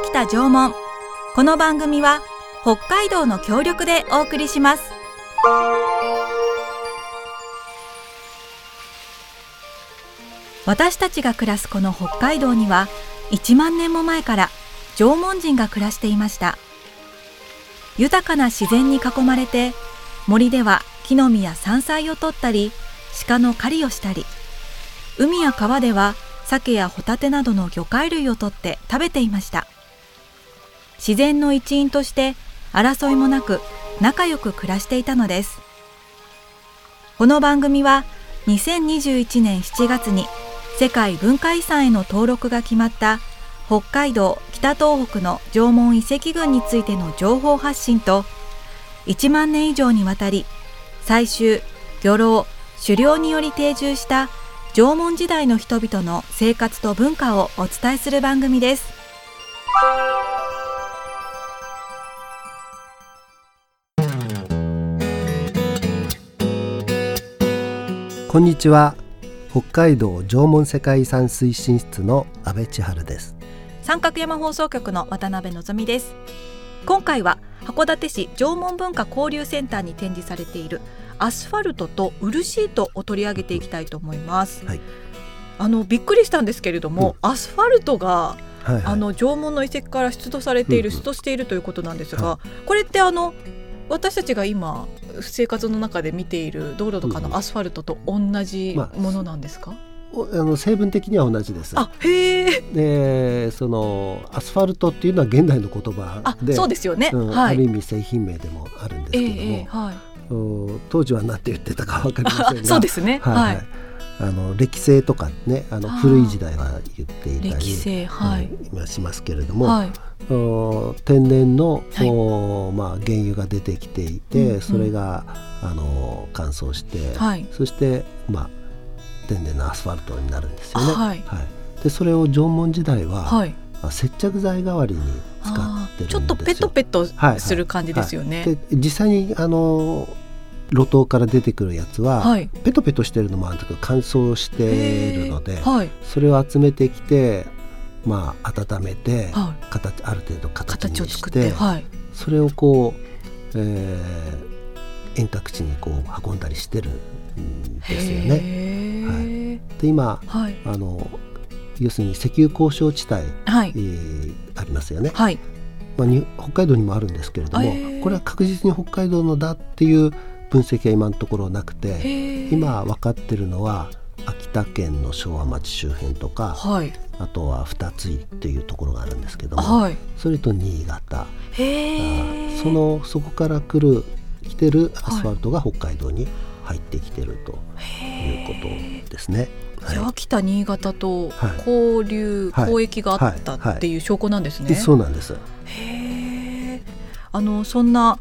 北北縄文。この番組は北海道の協力でお送りします。私たちが暮らすこの北海道には1万年も前から縄文人が暮らしていました。豊かな自然に囲まれて、森では木の実や山菜を採ったり、鹿の狩りをしたり、海や川では鮭やホタテなどの魚介類を取って食べていました。自然の一員として争いもなく仲良く暮らしていたのです。この番組は2021年7月に世界文化遺産への登録が決まった北海道北東北の縄文遺跡群についての情報発信と、1万年以上にわたり採集、漁労、狩猟により定住した縄文時代の人々の生活と文化をお伝えする番組です。こんにちは。北海道縄文世界遺産推進室の阿部千春です。三角山放送局の渡辺望です。今回は函館市縄文文化交流センターに展示されているアスファルトと漆糸を取り上げていきたいと思います、はい、びっくりしたんですけれども、アスファルトが、はいはい、縄文の遺跡から出土しているということなんですが、はい、これって私たちが今生活の中で見ている道路とかのアスファルトと同じものなんですか？成分的には同じです。あ、へー。で、そのアスファルトっていうのは現代の言葉で、あ、そうですよね、はい、ある意味製品名でもあるんですけども、はい、当時は何て言ってたか分かりませんが、そうですね、はいはい、歴政とかね、古い時代は言っていたり、歴政、はい、今しますけれども、はい、天然の、はい、原油が出てきていて、うんうん、それが乾燥して、はい、そして、天然のアスファルトになるんですよね、はいはい、でそれを縄文時代は、はい、接着剤代わりに使ってるんですよ。ちょっとペトペトする感じですよね、はいはいはい、で実際に路頭から出てくるやつは、はい、ペトペトしてるのもあるんだけど乾燥してるので、はい、それを集めてきて、温めて、はい、ある程度形にして、形を作って、はい、それをこう、遠隔地にこう運んだりしてるんですよね、はい、で今、はい、要するに石油鉱床地帯、はい、ありますよね、はい、北海道にもあるんですけれども、これは確実に北海道のだっていう分析は今のところなくて、今分かってるのは秋田県の昭和町周辺とか、はい、あとは二ツ井っていうところがあるんですけども、はい、それと新潟、そこから来てるアスファルトが北海道に入ってきてるということですね。はい、秋田新潟と交流、はい、交易があったっていう証拠なんですね、はいはいはい、そうなんです。へ、そんな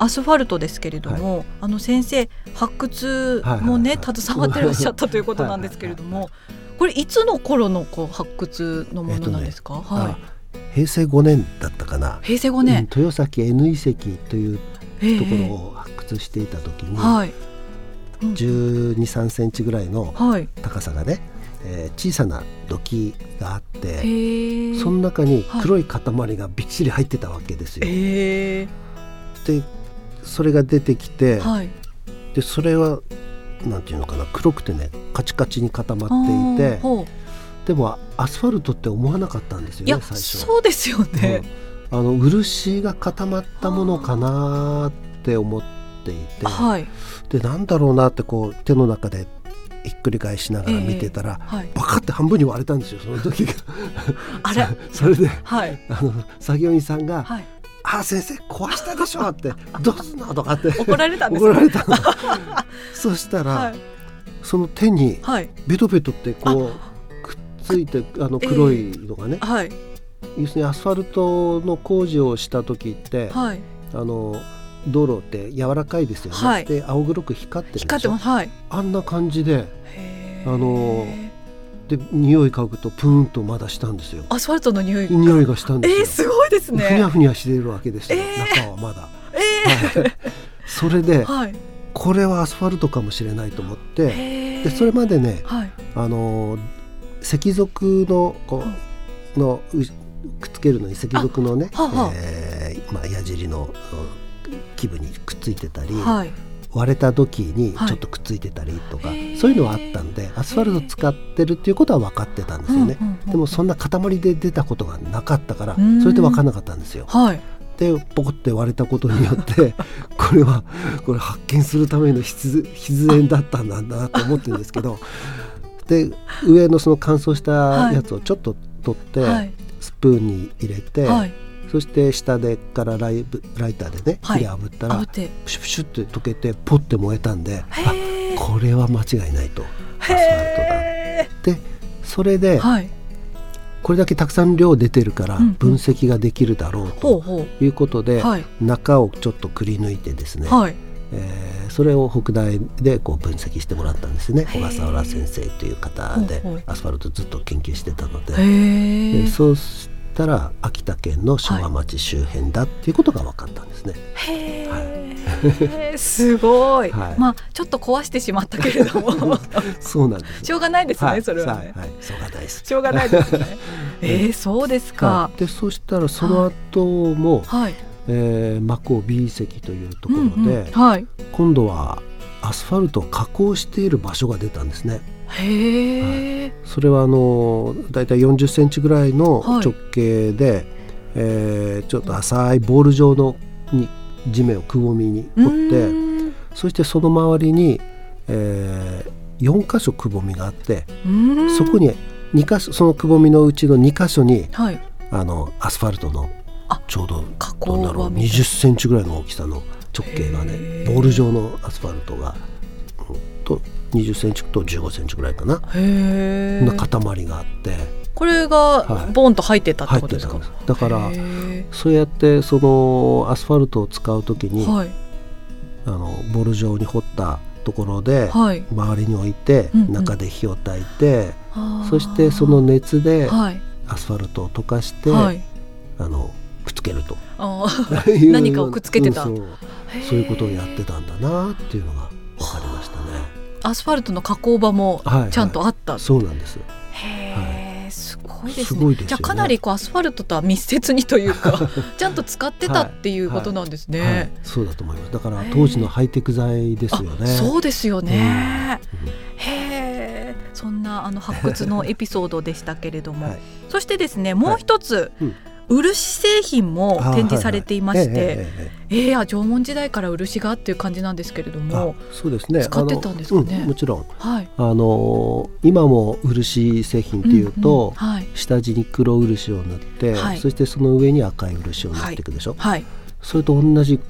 アスファルトですけれども、はい、先生発掘もね、はいはいはい、携わってらっしゃったということなんですけれども、はいはいはい、これいつの頃の発掘のものなんですか？平成5年だったかな。平成5年、豊崎 N 遺跡というところを発掘していた時に、はい、12,3 センチぐらいの高さがね、はい、小さな土器があって、その中に黒い塊がびっしり入ってたわけですよ、でそれが出てきて、はい、でそれはなんていうのかな、黒くてねカチカチに固まっていて、でもアスファルトって思わなかったんですよね。いや最初そうですよね、うん、漆が固まったものかなって思っていて、はい、でなんだろうなってこう手の中でひっくり返しながら見てたら、はい、バカって半分に割れたんですよ、その時があれそれで、はい、作業員さんが、はい、あ、先生壊したでしょってどうすんのとかって怒られたんですよ。怒られたのそしたら、はい、その手にベトベトってこうくっついて、黒いのがね、はい、要するにアスファルトの工事をした時って、はい、道路って柔らかいですよね、はい、で青黒く光ってるでしょ、はい、あんな感じで、で匂い嗅ぐとプーンとまだしたんですよ。アスファルトの匂いがしたんですよ、すごいですね。ふにゃふにゃしているわけですよ、中はまだ、はい、それで、はい、これはアスファルトかもしれないと思って、でそれまでね、はい、石属のくっつけるのに石属のね、矢尻の基部にくっついてたり、はい、割れた土器にちょっとくっついてたりとか、はい、そういうのはあったんでアスファルト使ってるっていうことは分かってたんですよね、うんうんうん、でもそんな塊で出たことがなかったからそれで分かんなかったんですよ、はい、でポコって割れたことによってこれ発見するための必然だったんだなと思ってるんですけどで上のその乾燥したやつをちょっと取って、はい、スプーンに入れて、はい、そして下でからライターでね火で炙ったら、はい、プシュプシュって溶けてポッて燃えたんで、あ、これは間違いないと、アスファルトだで、それで、はい、これだけたくさん量出てるから分析ができるだろうということで、はい、中をちょっとくり抜いてですね、はい、それを北大でこう分析してもらったんですね。小笠原先生という方でアスファルトずっと研究してたの でそうしたら秋田県の昭和町周辺だっていうことが分かったんですね。へー、はい、すごい、はい、まあ、ちょっと壊してしまったけれどもそうなんですしょうがないですね、はい、それはね、はい、しょうがないですしょうがないですねそうですか、はい、でそしたらその後も、はいはい、マコ B 遺跡というところで、うんうん、はい、今度はアスファルトを加工している場所が出たんですね。へ、はい、それはだいたい40センチぐらいの直径で、はい、ちょっと浅いボール状のに地面をくぼみに掘って、そしてその周りに、4箇所くぼみがあって、そこに2箇所、そのくぼみのうちの2箇所に、はい、アスファルトのちょうどどうだろう20センチぐらいの大きさの直径がね、ボール状のアスファルトがと20センチと15センチぐらいかな、へな塊があって、これがボンと入ってたってことですか、はい、ですだからそうやってそのアスファルトを使うときに、はい、ボール状に掘ったところで周りに置いて、はい、中で火を焚いて、うんうん、そしてその熱でアスファルトを溶かして、はい、くっつけると何かをくっつけてた、うん、そういうことをやってたんだなっていうのが分かりましたね。アスファルトの加工場もちゃんとあった、はいはい、そうなんです。へ、はい、すごいです ね, すですね。じゃあかなりこうアスファルトとは密接にというかちゃんと使ってたっていうことなんですね、はいはいはい、そうだと思います。だから当時のハイテク材ですよね。そうですよね、うんうん、そんな発掘のエピソードでしたけれども、はい、そしてですね、もう一つ、はい、うん、漆製品も展示されていまして、縄文時代から漆がっていう感じなんですけれども、そうですね、使ってたんですかね、うん、もちろん、はい、今も漆製品っていうと、うんうん、はい、下地に黒漆を塗って、はい、そしてその上に赤い漆を塗っていくでしょ、はいはい、それと同じ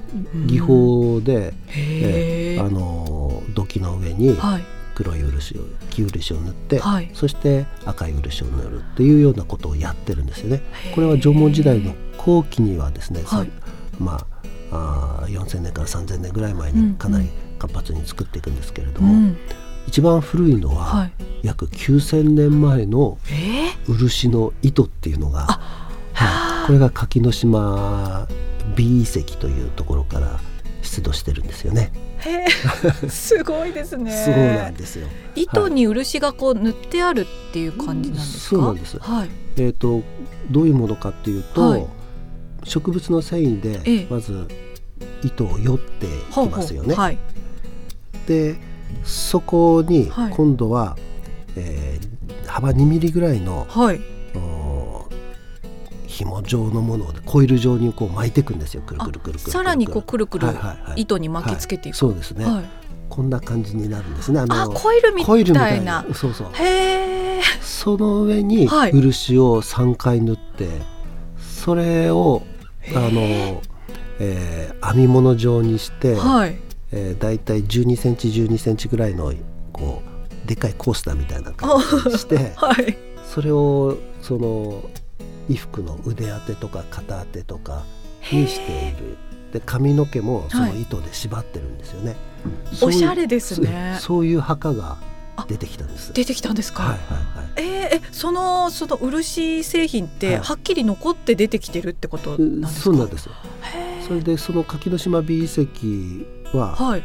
技法で、うん、土器の上に、はい、黒い漆を木漆を塗って、はい、そして赤い漆を塗るっていうようなことをやってるんですよね。これは縄文時代の後期にはですね、はい、まあ、4000年から3000年ぐらい前にかなり活発に作っていくんですけれども、うんうん、一番古いのは約9000年前の漆の糸っていうのが、はい、これが柿の島 B 遺跡というところから出土してるんですよね。へー、すごいですねそうなんですよ、糸に漆がこう塗ってあるっていう感じなんですか、はい、そうなんです、はい、どういうものかっていうと、はい、植物の繊維でまず糸をよっていきますよね、はい、でそこに今度は、はい、幅2ミリぐらいの、はい、紐状のものをコイル状にこう巻いていくんですよ。くるくるくるくる、さらにこうくるくる糸に巻きつけていく、はいはいはいはい、そうですね、はい、こんな感じになるんですね。コイルみたい なそうそう、へ、その上に漆を3回塗って、はい、それを編み物状にして、はい、だいたい12センチ12センチぐらいのこうでっかいコースターみたいな感じにして、はい、それをその衣服の腕当てとか肩当てとかにしている。で髪の毛もその糸で縛ってるんですよね、はい、おしゃれですね。そういう墓が出てきたんです。出てきたんですか、はいはいはい、その漆製品ってはっきり残って出てきてるってことなんですか、はい、そうなんですよ。それでその柿の島 B 遺跡は、はい、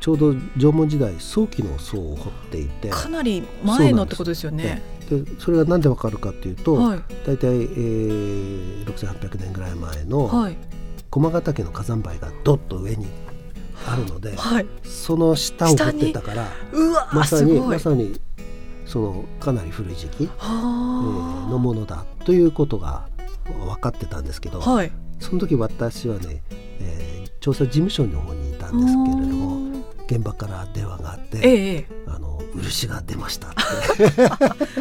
ちょうど縄文時代早期の層を掘っていて、かなり前のってことですよね。でそれがなんでわかるかっていうと、はい、大体、6800年ぐらい前の、はい、駒ヶ岳の火山灰がどっと上にあるので、はい、その下を掘ってたから、まさにそのかなり古い時期、のものだということが分かってたんですけど、はい、その時私はね、調査事務所の方にいたんですけれども、現場から電話があって、漆が出ましたって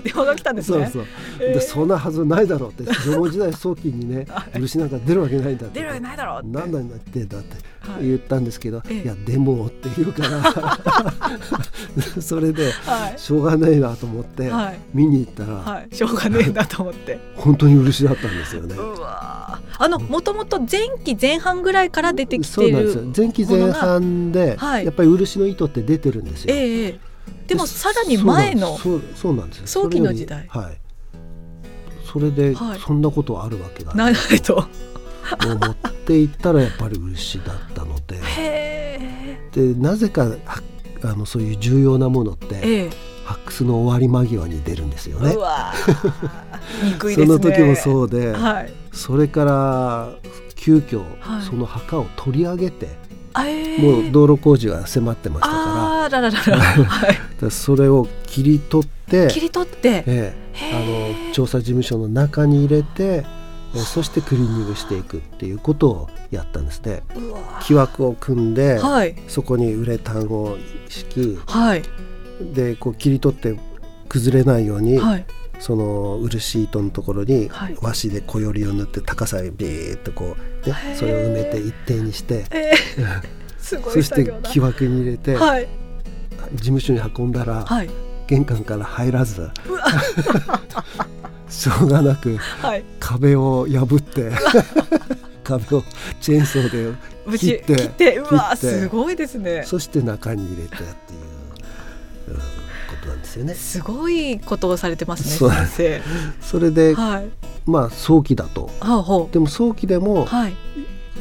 電話が来たんですね。そうでそんなはずないだろうって、縄文時代早期にね漆なんか出るわけないんだって、出るわけないだろうって何なんだってだって言ったんですけど、はい、いやでもって言うからそれで、はい、しょうがないなと思って、はい、見に行ったら、はい、しょうがないなと思って本当に漆だったんですよね。うわ、もともと前期前半ぐらいから出てきている。そうなんですよ、前期前半で、はい、やっぱり漆の糸って出てるんですよ。でもさらに前の早期の時代、はい、それでそんなことあるわけがないと思っていったらやっぱり漆だったのででなぜかそういう重要なものって、発掘の終わり間際に出るんですよね。うわ憎いですね。その時もそうで、はい、それから急遽、はい、その墓を取り上げて、もう道路工事が迫ってましたから、はい、それを切り取って、調査事務所の中に入れて、そしてクリーニングしていくっていうことをやったんですね。木枠を組んで、はい、そこにウレタンを敷き、はい、でこう切り取って崩れないように、はい、その漆糸のところに和紙でこよりを塗って高さにビーッとこう、ね、それを埋めて一定にして、すごい作業だ。そして木枠に入れて、はい、事務所に運んだら、はい、玄関から入らずしょうがなく、はい、壁を破って壁をチェーンソーで切ってうわすごいですね。そして中に入れてっていう、ことなんですよね。すごいことをされてますね先生。それで、はい、まあ早期だと、でも早期でも、はい、ね、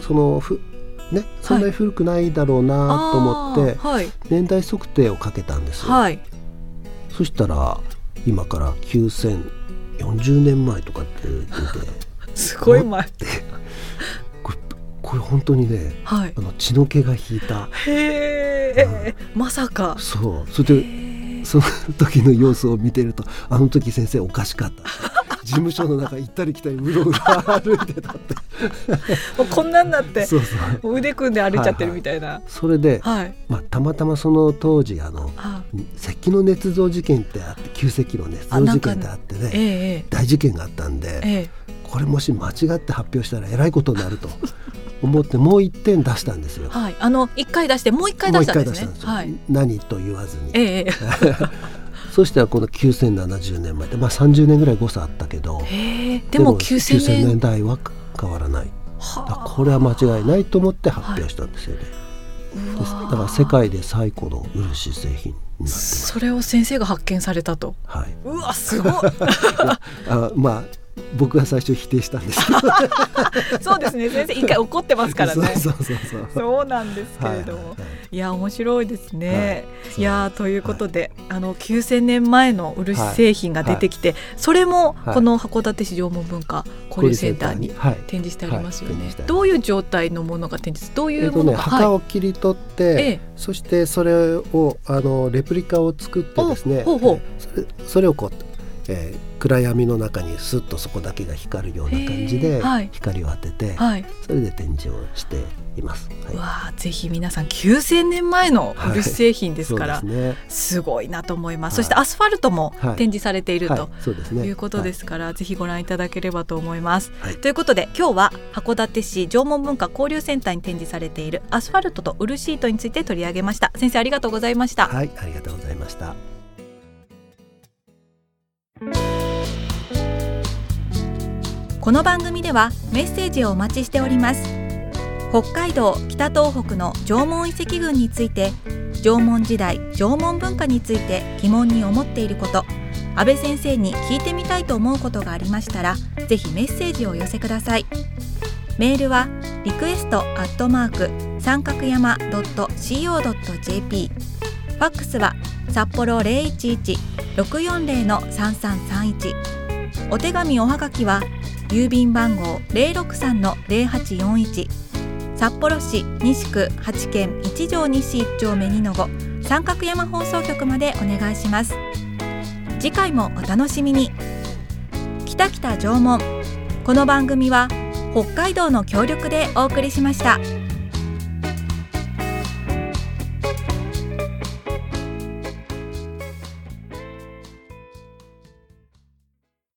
そんなに古くないだろうなと思って、はい、年代測定をかけたんですよ、はい、そしたら今から9040年前とかって言ってすごい前これ本当にね、はい、血の気が引いた。へー、まさか。そう、それでその時の様子を見てると、あの時先生おかしかった事務所の中行ったり来たりうろうろ歩いてたってもうこんなんなってそう腕組んで歩いちゃってるみたいな、はいはい、それで、はい、まあ、たまたまその当時石器の捏造事件ってあって、旧石器の捏造事件ってあってね、大事件があったんで、これもし間違って発表したらえらいことになると思ってもう1点出したんですよ、はい、1回出してもう1回出したんですね。はい、何と言わずに、そしたらこの9070年前で、まあ、30年ぐらい誤差あったけど、でも9000年代は変わらない。これは間違いないと思って発表したんですよね、はい、だから世界で最古の漆製品になってます。それを先生が発見されたと、はい、うわすごいまあ僕は最初否定したんですけどそうですね、先生一回怒ってますからねそうなんですけれども、はいはいはい、いや面白いですね、はい、いやということで、はい、9000年前の漆製品が出てきて、はい、それもこの函館市縄文文化交流センターに展示してありますよね、はいはい、どういう状態のものが展示、どういうものが、墓を切り取って、そしてそれをレプリカを作ってですね、それをこう暗闇の中にスッとそこだけが光るような感じで光を当てて、はい、それで展示をしています、はい、うわぜひ皆さん9000年前の漆製品ですから、はい、 すごいなと思います、はい、そしてアスファルトも展示されている、ということですから、はい、ぜひご覧いただければと思います、はい、ということで今日は函館市縄文文化交流センターに展示されているアスファルトと漆糸について取り上げました。先生ありがとうございました。はい、ありがとうございました。この番組ではメッセージをお待ちしております。北海道北東北の縄文遺跡群について、縄文時代縄文文化について疑問に思っていること、安倍先生に聞いてみたいと思うことがありましたら、ぜひメッセージをお寄せください。メールはrequest@三角山.co.jp、 ファックスは札幌011 640-3331。お手紙おはがきは郵便番号 063-0841、 札幌市西区8軒1条西1丁目2の5、三角山放送局までお願いします。次回もお楽しみに。きたきた縄文。この番組は北海道の協力でお送りしました。